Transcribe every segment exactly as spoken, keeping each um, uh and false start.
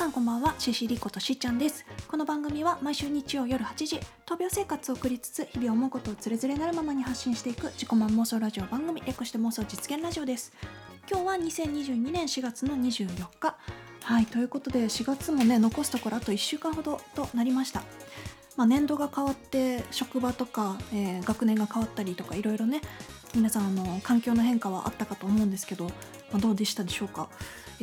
さんこんばんは、シーシーディー ことしーちゃんです。この番組は毎週日曜夜はちじ、闘病生活を送りつつ日々思うことをつれづれなるままに発信していく自己満妄想ラジオ番組、略して妄想実現ラジオです。今日はにせんにじゅうにねんしがつのにじゅうよっか、はい、ということでしがつもね、残すところあといっしゅうかんほどとなりました。まあ、年度が変わって職場とか、えー、学年が変わったりとかいろいろね、皆さんあの環境の変化はあったかと思うんですけど、まあ、どうでしたでしょうか。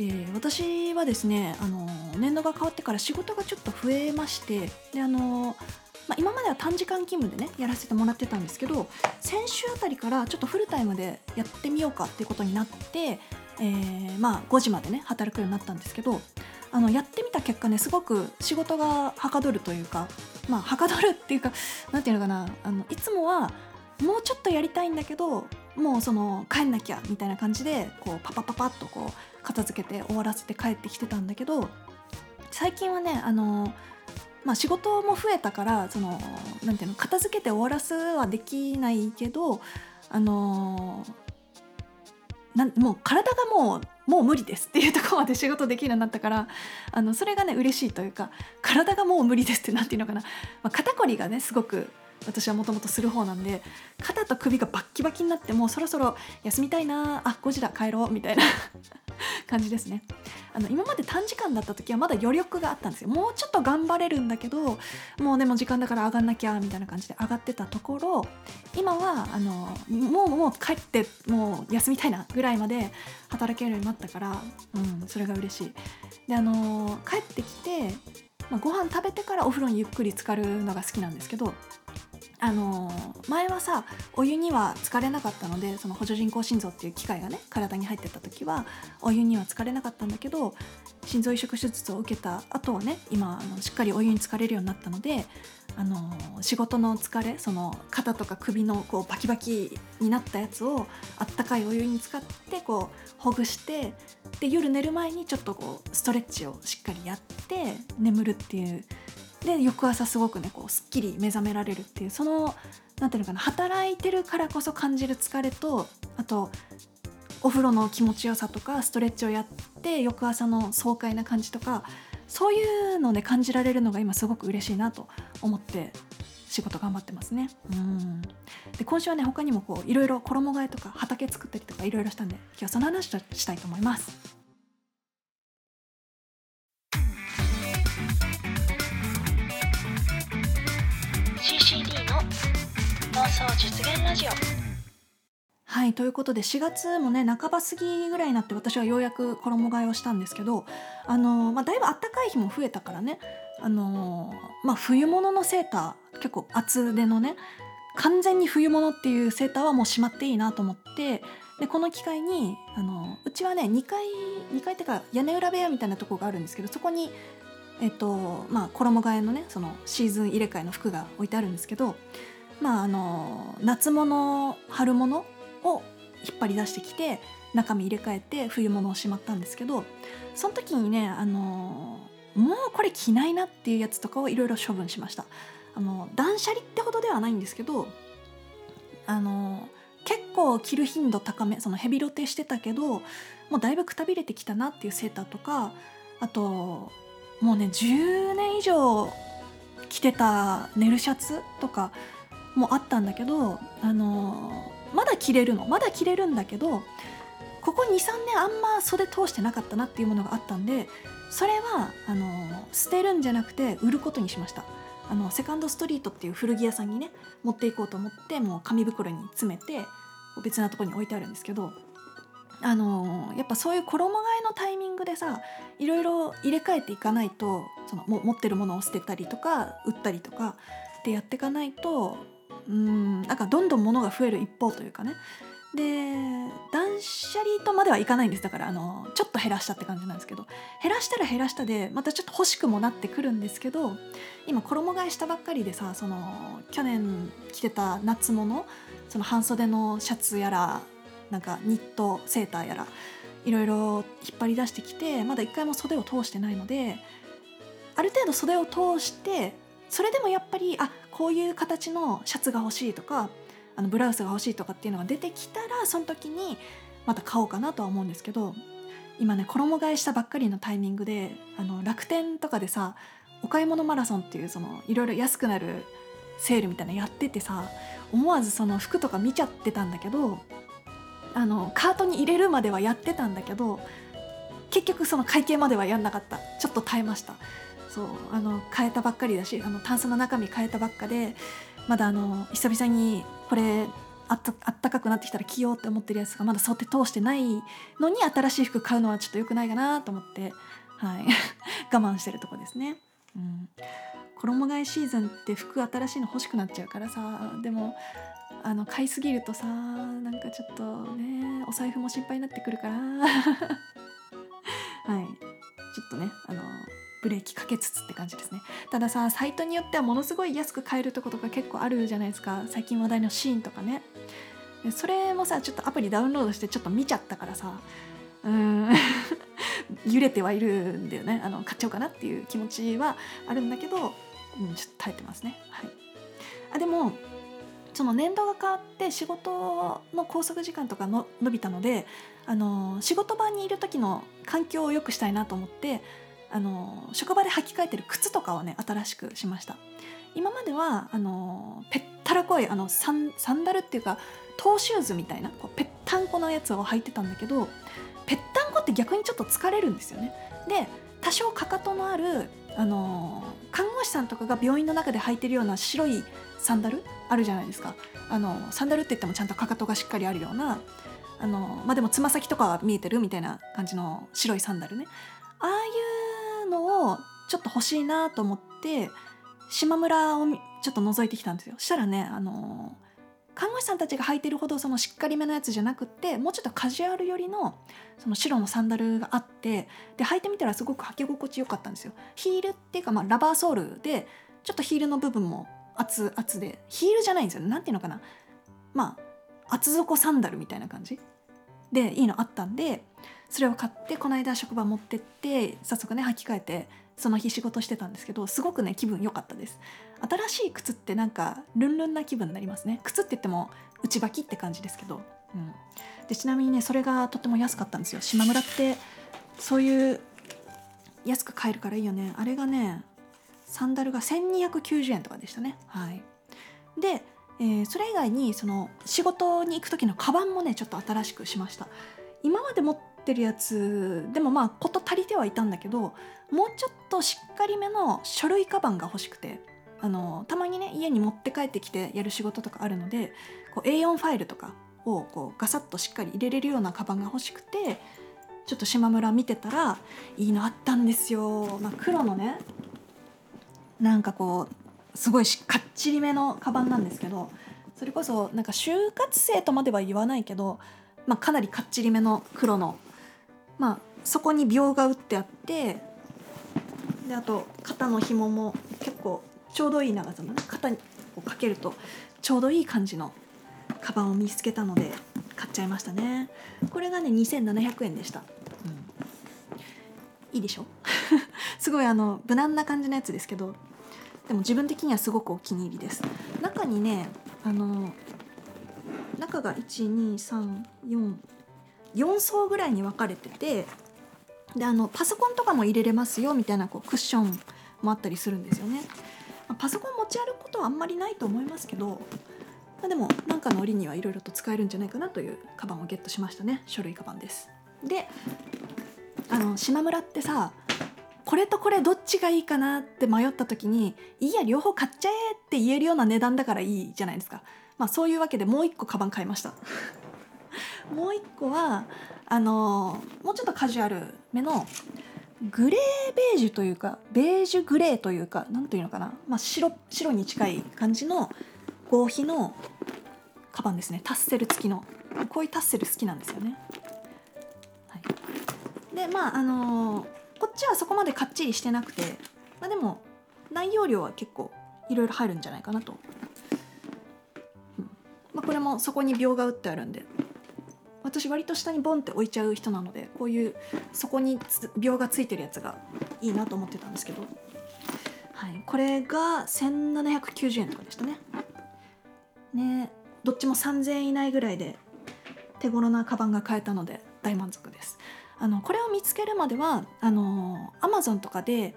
えー、私はですね、あの年度が変わってから仕事がちょっと増えまして、であの、まあ、今までは短時間勤務でねやらせてもらってたんですけど、先週あたりからちょっとフルタイムでやってみようかっていうことになって、えーまあ、ごじまでね働くようになったんですけど、あのやってみた結果ね、すごく仕事がはかどるというか、まあはかどるっていうか、なんていうのかな、あのいつもはもうちょっとやりたいんだけど、もうその帰んなきゃみたいな感じでこうパパパパッとこう片付けて終わらせて帰ってきてたんだけど、最近はね、あのまあ仕事も増えたから、そのなんていうの、片付けて終わらすはできないけど、あのなんもう体がもうもう無理ですっていうところまで仕事できるようになったから、あのそれがね嬉しいというか、体がもう無理ですって、なんていうのかな、まあ、肩こりがねすごく私はもともとする方なんで、肩と首がバッキバキになって、もうそろそろ休みたいな、あごじだ帰ろうみたいな感じですね。あの今まで短時間だった時はまだ余力があったんですよ。もうちょっと頑張れるんだけど、もうねもう時間だから上がんなきゃみたいな感じで上がってたところ、今はあのもうもう帰ってもう休みたいなぐらいまで働けるようになったから、うん、それが嬉しい。であの帰ってきて、まあ、ご飯食べてからお風呂にゆっくり浸かるのが好きなんですけど、あの前はさ、お湯には浸かれなかったので、その補助人工心臓っていう機械がね体に入ってた時はお湯には浸かれなかったんだけど、心臓移植手術を受けた後はね、今あのしっかりお湯に浸かれるようになったので、あの仕事の疲れ、その肩とか首のこうバキバキになったやつをあったかいお湯に浸かってこうほぐして、で夜寝る前にちょっとこうストレッチをしっかりやって眠るっていう。で翌朝すごくねこうすっきり目覚められるっていう、そのなんていうのかな、働いてるからこそ感じる疲れと、あとお風呂の気持ちよさとか、ストレッチをやって翌朝の爽快な感じとか、そういうので感じられるのが今すごく嬉しいなと思って仕事頑張ってますね。うんで今週はね、他にもこういろいろ衣替えとか畑作ったりとかいろいろしたんで、今日はその話をしたいと思います。実現ラジオ。はい、ということでしがつもね半ば過ぎぐらいになって、私はようやく衣替えをしたんですけど、あの、まあ、だいぶあったかい日も増えたからね、あの、まあ、冬物のセーター、結構厚手のね完全に冬物っていうセーターはもうしまっていいなと思って、でこの機会にあのうちはねにかいにかいってか屋根裏部屋みたいなとこがあるんですけど、そこに、えっとまあ、衣替えのねそのシーズン入れ替えの服が置いてあるんですけど、まあ、あの夏物春物を引っ張り出してきて中身入れ替えて冬物をしまったんですけど、その時にねあのもうこれ着ないなっていうやつとかをいろいろ処分しました。あの断捨離ってほどではないんですけど、あの結構着る頻度高め、そのヘビロテしてたけどもうだいぶくたびれてきたなっていうセーターとか、あともうねじゅうねん以上着てたネルシャツとかもあったんだけど、あのー、まだ着れるのまだ着れるんだけど、ここ にさんねんあんま袖通してなかったなっていうものがあったんで、それはあのー、捨てるんじゃなくて売ることにしました。あのセカンドストリートっていう古着屋さんにね持っていこうと思って、もう紙袋に詰めて別なところに置いてあるんですけど、あのー、やっぱそういう衣替えのタイミングでさ、いろいろ入れ替えていかないと、そのも持ってるものを捨てたりとか売ったりとかってやっていかないと、うん、なんかどんどん物が増える一方というかね。で断捨離とまではいかないんです。だからあのちょっと減らしたって感じなんですけど、減らしたら減らしたでまたちょっと欲しくもなってくるんですけど、今衣替えしたばっかりでさ、その去年着てた夏物、その半袖のシャツやらなんかニットセーターやらいろいろ引っ張り出してきて、まだ一回も袖を通してないので、ある程度袖を通して、それでもやっぱりあこういう形のシャツが欲しいとか、あのブラウスが欲しいとかっていうのが出てきたら、その時にまた買おうかなとは思うんですけど、今ね衣替えしたばっかりのタイミングであの楽天とかでさお買い物マラソンっていうそのいろいろ安くなるセールみたいなのやっててさ思わずその服とか見ちゃってたんだけどあのカートに入れるまではやってたんだけど結局その会計まではやんなかった。ちょっと耐えました。そうあの変えたばっかりだしあのタンスの中身変えたばっかでまだあの久々にこれあった、あったかくなってきたら着ようって思ってるやつがまだそうやって通してないのに新しい服買うのはちょっと良くないかなと思って、はい、我慢してるとこですね、うん、衣替えシーズンって服新しいの欲しくなっちゃうからさでもあの買いすぎるとさなんかちょっとねお財布も心配になってくるからはいちょっとねあのブレーキかけつつって感じですね。たださサイトによってはものすごい安く買えるとことか結構あるじゃないですか。最近話題のシーンとかねそれもさちょっとアプリダウンロードしてちょっと見ちゃったからさうーん揺れてはいるんだよね。あの買っちゃおうかなっていう気持ちはあるんだけど、うん、ちょっと耐えてますね、はい、あでもその年度が変わって仕事の拘束時間とかの伸びたのであの仕事場にいる時の環境を良くしたいなと思ってあの職場で履き替えてる靴とかをね新しくしました。今まではあのぺったらこいあの サ, ンサンダルっていうかトーシューズみたいなこうぺったんこのやつを履いてたんだけどぺったんこって逆にちょっと疲れるんですよね。で多少かかとのあるあの看護師さんとかが病院の中で履いてるような白いサンダルあるじゃないですか。あのサンダルって言ってもちゃんとかかとがしっかりあるようなあの、まあ、でもつま先とかは見えてるみたいな感じの白いサンダルねああいうのをちょっと欲しいなと思って島村をちょっと覗いてきたんですよ。したらねあの看護師さんたちが履いてるほどそのしっかりめのやつじゃなくってもうちょっとカジュアル寄りのその白のサンダルがあってで履いてみたらすごく履き心地よかったんですよ。ヒールっていうか、まあ、ラバーソールでちょっとヒールの部分も厚々でヒールじゃないんですよね。なんていうのかなまあ厚底サンダルみたいな感じでいいのあったんでそれを買ってこの間職場持ってって早速ね履き替えてその日仕事してたんですけどすごくね気分良かったです。新しい靴ってなんかルンルンな気分になりますね。靴って言っても内履きって感じですけど、うん、でちなみにねそれがとっても安かったんですよ。島村ってそういう安く買えるからいいよね。あれがねサンダルがせんにひゃくきゅうじゅうえんとかでしたね、はい、で、えー、それ以外にその仕事に行く時のカバンもねちょっと新しくしました。今まで持ってるやつでもまあこと足りてはいたんだけどもうちょっとしっかりめの書類カバンが欲しくてあのたまにね家に持って帰ってきてやる仕事とかあるのでこう エーよん ファイルとかをこうガサッとしっかり入れれるようなカバンが欲しくてちょっと島村見てたらいいのあったんですよ、まあ、黒のねなんかこうすごいかっちりめのカバンなんですけどそれこそなんか就活生とまでは言わないけどまあ、かなりかっちりめの黒の、まあ、そこに鋲が打ってあってであと肩の紐も結構ちょうどいい長さの、ね、肩にこうかけるとちょうどいい感じのカバンを見つけたので買っちゃいましたね。これがねにせんななひゃくえんでした、うん、いいでしょすごいあの無難な感じのやつですけどでも自分的にはすごくお気に入りです。中にねあの中が いち、に、さん、よん よん 層ぐらいに分かれててであのパソコンとかも入れれますよみたいなこうクッションもあったりするんですよね。パソコン持ち歩くことはあんまりないと思いますけど、まあ、でもなんかの折にはいろいろと使えるんじゃないかなというカバンをゲットしましたね。書類カバンです。であの島村ってさこれとこれどっちがいいかなって迷った時にいいや両方買っちゃえって言えるような値段だからいいじゃないですか。まあ、そういうわけでもう一個カバン買いましたもう一個はあのー、もうちょっとカジュアルめのグレーベージュというかベージュグレーというかなんというのかな、まあ、白、白に近い感じの合皮のカバンですね。タッセル付きのこういうタッセル好きなんですよね、はい、でまああのー、こっちはそこまでかっちりしてなくて、まあ、でも内容量は結構いろいろ入るんじゃないかなと。まあ、これもそこに鋲が打ってあるんで私割と下にボンって置いちゃう人なのでこういうそこに鋲がついてるやつがいいなと思ってたんですけど、はい、これがせんななひゃくきゅうじゅうえんとかでしたね。ねどっちもさんぜんえん以内ぐらいで手頃なカバンが買えたので大満足です。あのこれを見つけるまではあの Amazon とかで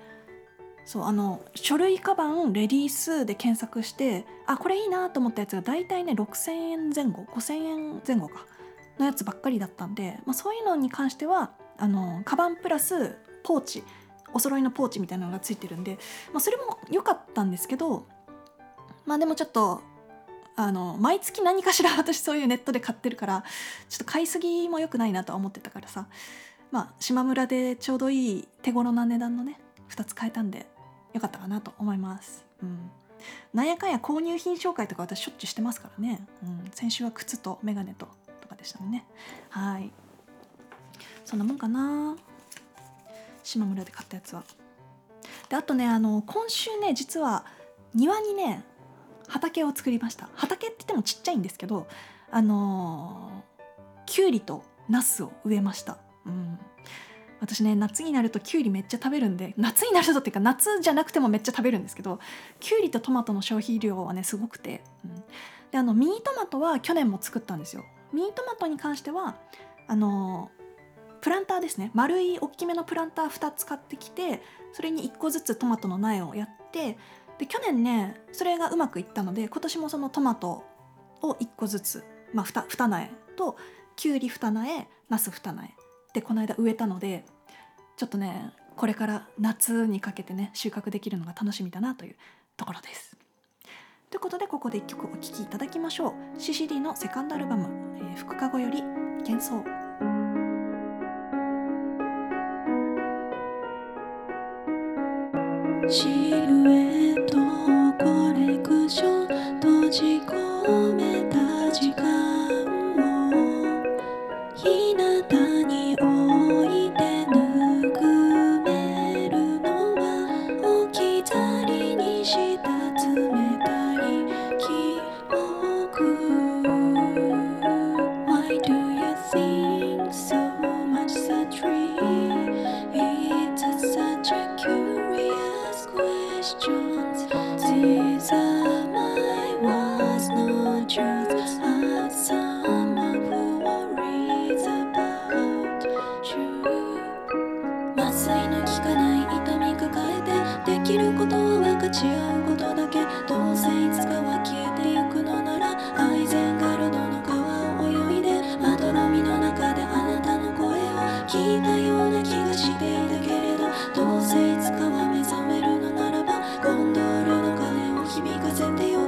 そうあの書類カバンレディースで検索して、あこれいいなと思ったやつが大体ねろくせんえんぜんごごせんえんぜんごかのやつばっかりだったんで、まあ、そういうのに関してはあのカバンプラスポーチお揃いのポーチみたいなのがついてるんで、まあ、それも良かったんですけど、まあでもちょっとあの毎月何かしら私そういうネットで買ってるからちょっと買いすぎも良くないなとは思ってたからさ、まあ島村でちょうどいい手頃な値段のねふたつ買えたんで良かったかなと思います、うん、なんやかんや購入品紹介とか私しょっちゅうしてますからね、うん、先週は靴とメガネととかでしたもんね。はい、そんなもんかな島村で買ったやつは。であとねあの今週ね実は庭にね畑を作りました。畑って言ってもちっちゃいんですけど、あのー、キュウリとナスを植えました、うん、私ね夏になるとキュウリめっちゃ食べるんで、夏になるとっていうか夏じゃなくてもめっちゃ食べるんですけど、キュウリとトマトの消費量はねすごくて、うん、であのミニトマトは去年も作ったんですよ。ミニトマトに関してはあのープランターですね、丸い大きめのプランターふたつ買ってきて、それにいっこずつトマトの苗をやって、で去年ねそれがうまくいったので今年もそのトマトをいっこずつ、まあ、に, に苗ときゅうりに苗ナスに苗でこの間植えたので、ちょっとねこれから夏にかけてね収穫できるのが楽しみだなというところです。ということでここでいっきょくお聴きいただきましょう。 シーシーディー のセカンドアルバム「福かご」より幻想。シルエットコレクション閉じ込めた時間を日向に置いてぬくめるのは置き去りにした冷たい記憶。 Why do you think so much such dream? It's such a curiousQuestions. These are my words, no truths. I'm someone who worries about you. 麻酔の効かない痛み抱えてできることは分かち合うことだけ。どうせいつかは消えてゆくのならアイゼンガルドの川を泳いで、まどろみの中であなたの声を聞いたような気がしていたけれど、どうせいつかは目覚めるのならゴンドールの鐘を響かせてよ。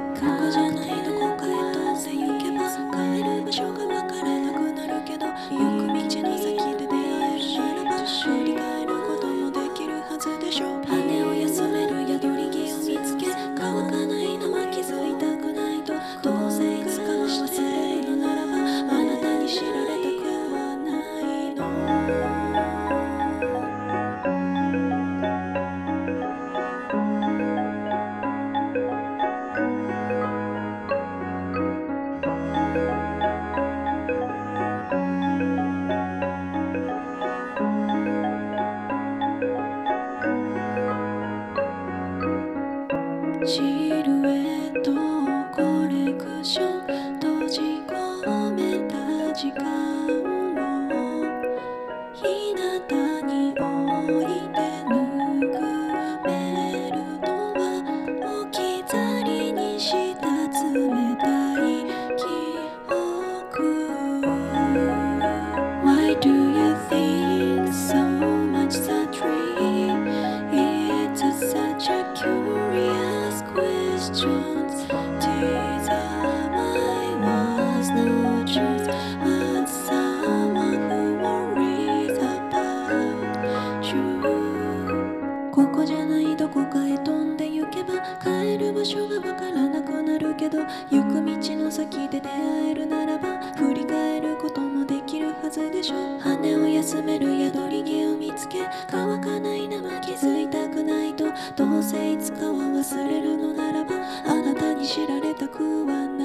ここじゃないどこかへどうせ行けば帰る場所が分からなくなるけど、行く道の先で出会えるならば振り返ることもできるはずでしょう。羽を休める宿り木を見つけ、乾かないのは気づいたくないと。どうせいつかは忘れるのならばあなたに知られたくはないの。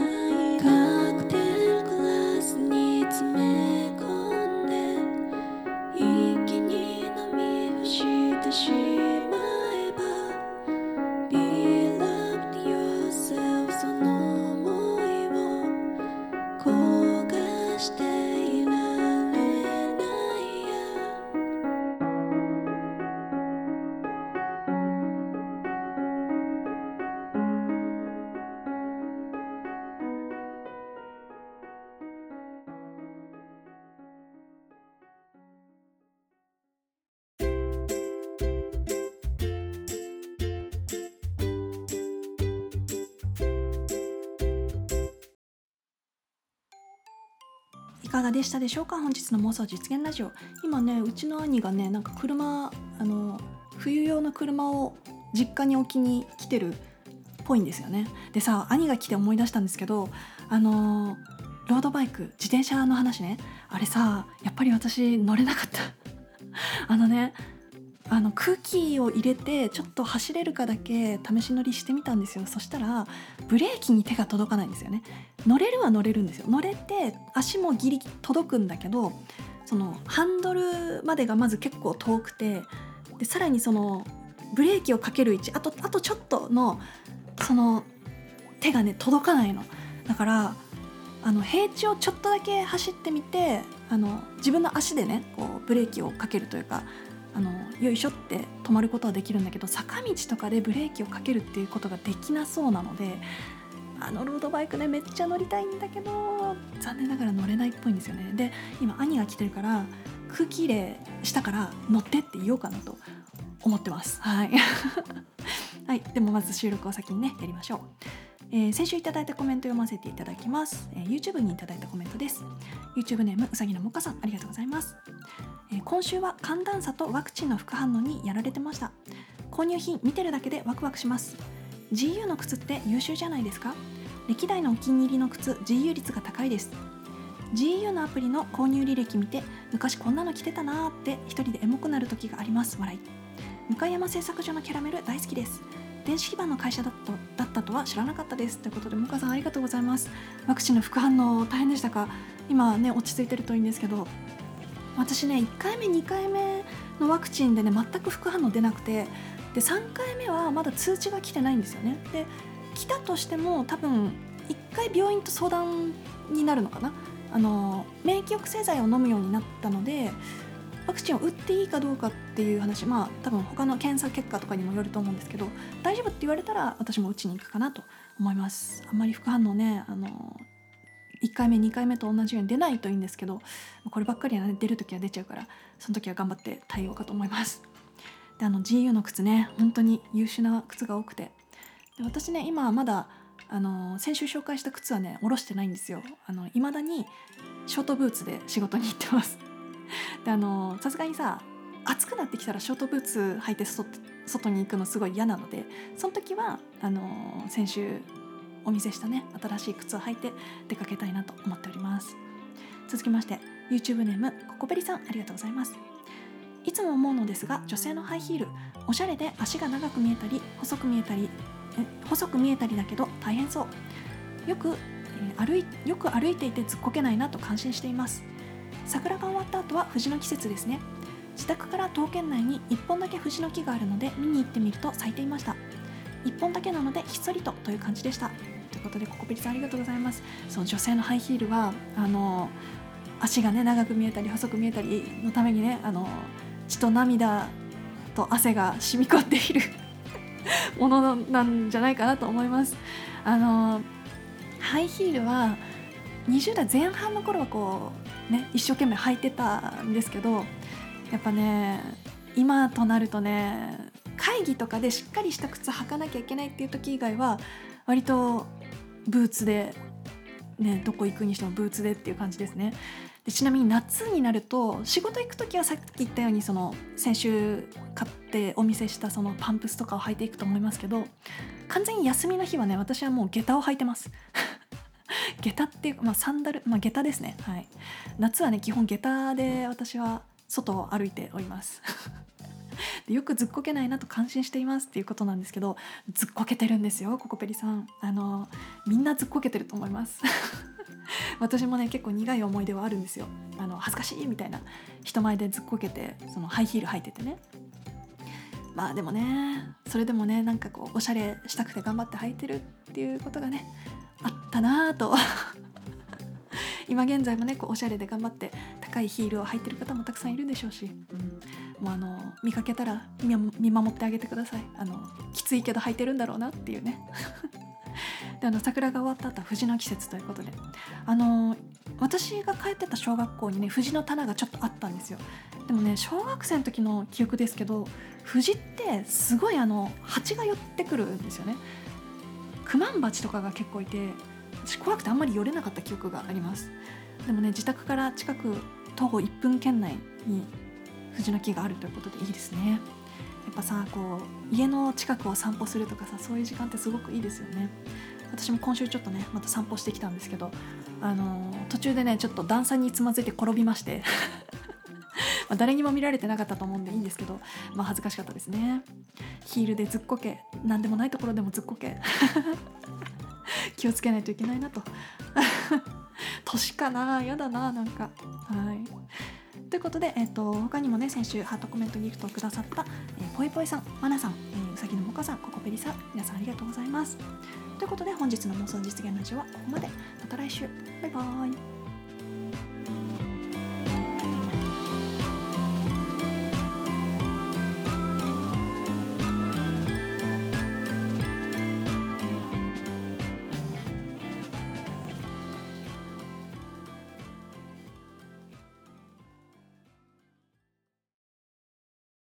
いかがでしたでしょうか。本日の妄想実現ラジオ、今ねうちの兄がねなんか車あの冬用の車を実家に置きに来てるっぽいんですよね。でさ、兄が来て思い出したんですけど、あのロードバイク、自転車の話ね、あれさやっぱり私乗れなかったあのねあの空気を入れてちょっと走れるかだけ試し乗りしてみたんですよ。そしたらブレーキに手が届かないんですよね。乗れるは乗れるんですよ。乗れて足もギリ届くんだけど、そのハンドルまでがまず結構遠くて、でさらにそのブレーキをかける位置、あとあとちょっとのその手がね届かないの。だからあの平地をちょっとだけ走ってみて、あの自分の足でねこうブレーキをかけるというか、あのよいしょって止まることはできるんだけど、坂道とかでブレーキをかけるっていうことができなそうなので、あのロードバイクねめっちゃ乗りたいんだけど残念ながら乗れないっぽいんですよね。で今兄が来てるから空気入れしたから乗ってって言おうかなと思ってます、はいはい、でもまず収録を先にねやりましょう。えー、先週いただいたコメント読ませていただきます、えー、YouTube にいただいたコメントです。 YouTube ネームうさぎのもかさん、ありがとうございます。えー、今週は寒暖差とワクチンの副反応にやられてました。購入品見てるだけでワクワクします。 ジーユー の靴って優秀じゃないですか。歴代のお気に入りの靴 ジーユー 率が高いです。 ジーユー のアプリの購入履歴見て昔こんなの着てたなーって一人でエモくなる時があります。笑い。向山製作所のキャラメル大好きです。電子基板の会社だった、だったとは知らなかったです。ということで、もかさんありがとうございます。ワクチンの副反応大変でしたか。今ね落ち着いてるといいんですけど、私ねいっかいめにかいめのワクチンでね全く副反応出なくて、でさんかいめはまだ通知が来てないんですよね。で来たとしても多分いっかい病院と相談になるのかな。あの免疫抑制剤を飲むようになったので。ワクチンを打っていいかどうかっていう話、まあ多分他の検査結果とかにもよると思うんですけど、大丈夫って言われたら私も打ちに行くかなと思います。あんまり副反応ね、あのいっかいめにかいめと同じように出ないといいんですけど、こればっかりは、ね、出るときは出ちゃうから、その時は頑張って対応かと思います。であの ジーユー の靴ね本当に優秀な靴が多くて、で私ね今まだあの先週紹介した靴はね下ろしてないんですよ。あの未だにショートブーツで仕事に行ってます。であのさすがにさ暑くなってきたらショートブーツ履いて 外, 外に行くのすごい嫌なので、その時はあの先週お見せしたね新しい靴を履いて出かけたいなと思っております。続きまして YouTube ネームココペリさん、ありがとうございます。いつも思うのですが、女性のハイヒールおしゃれで足が長く見えたり細く見えたりえ細く見えたりだけど大変そう。よく、えー、歩いよく歩いていてずっこけないなと感心しています。桜が終わった後は藤の季節ですね。自宅から東県内にいっぽんだけ藤の木があるので見に行ってみると咲いていました。いっぽんだけなのでひっそりとという感じでした。ということでココペリさんありがとうございます。そう、女性のハイヒールはあの足がね長く見えたり細く見えたりのためにね、あの血と涙と汗が染み込んでいるものなんじゃないかなと思います。あのハイヒールはにじゅう代前半の頃はこうね、一生懸命履いてたんですけど、やっぱね今となるとね会議とかでしっかりした靴履かなきゃいけないっていう時以外は割とブーツで、ね、どこ行くにしてもブーツでっていう感じですね。でちなみに夏になると仕事行く時はさっき言ったようにその先週買ってお見せしたそのパンプスとかを履いていくと思いますけど、完全に休みの日はね私はもう下駄を履いてます下駄っていうか、まあ、サンダル、まあ、下駄ですね、はい、夏はね基本下駄で私は外を歩いておりますでよくずっこけないなと感心していますっていうことなんですけど、ずっこけてるんですよココペリさん。あのみんなずっこけてると思います私もね結構苦い思い出はあるんですよ。あの恥ずかしいみたいな、人前でずっこけてそのハイヒール履いててね、まあでもねそれでもねなんかこうおしゃれしたくて頑張って履いてるっていうことがねあったなと今現在もねこうおしゃれで頑張って高いヒールを履いてる方もたくさんいるでしょうし、うん、もうあの見かけたら見守ってあげてください。あのきついけど履いてるんだろうなっていうねであの桜が終わった後は藤の季節ということで、あの私が通ってた小学校にね藤の棚がちょっとあったんですよ。でもね小学生の時の記憶ですけど、藤ってすごいあの蜂が寄ってくるんですよね。クマンバチとかが結構いて、怖くてあんまり寄れなかった記憶があります。でもね、自宅から近く徒歩いっぷん圏内に藤の木があるということでいいですね。やっぱさ、こう家の近くを散歩するとかさ、そういう時間ってすごくいいですよね。私も今週ちょっとねまた散歩してきたんですけど、あのー、途中でねちょっと段差につまずいて転びましてまあ誰にも見られてなかったと思うんでいいんですけど、まあ、恥ずかしかったですね。ヒールでずっこけ、なんでもないところでもずっこけ気をつけないといけないなと年かな、やだな、なんか、はい。ということで、えっと、他にもね先週ハートコメントギフトをくださった、えー、ぽいぽいさん、まなさん、えー、うさぎのもかさん、ここぺりさん、皆さんありがとうございます。ということで、本日の妄想実現ラジオはここまで。また来週。バイバーイ。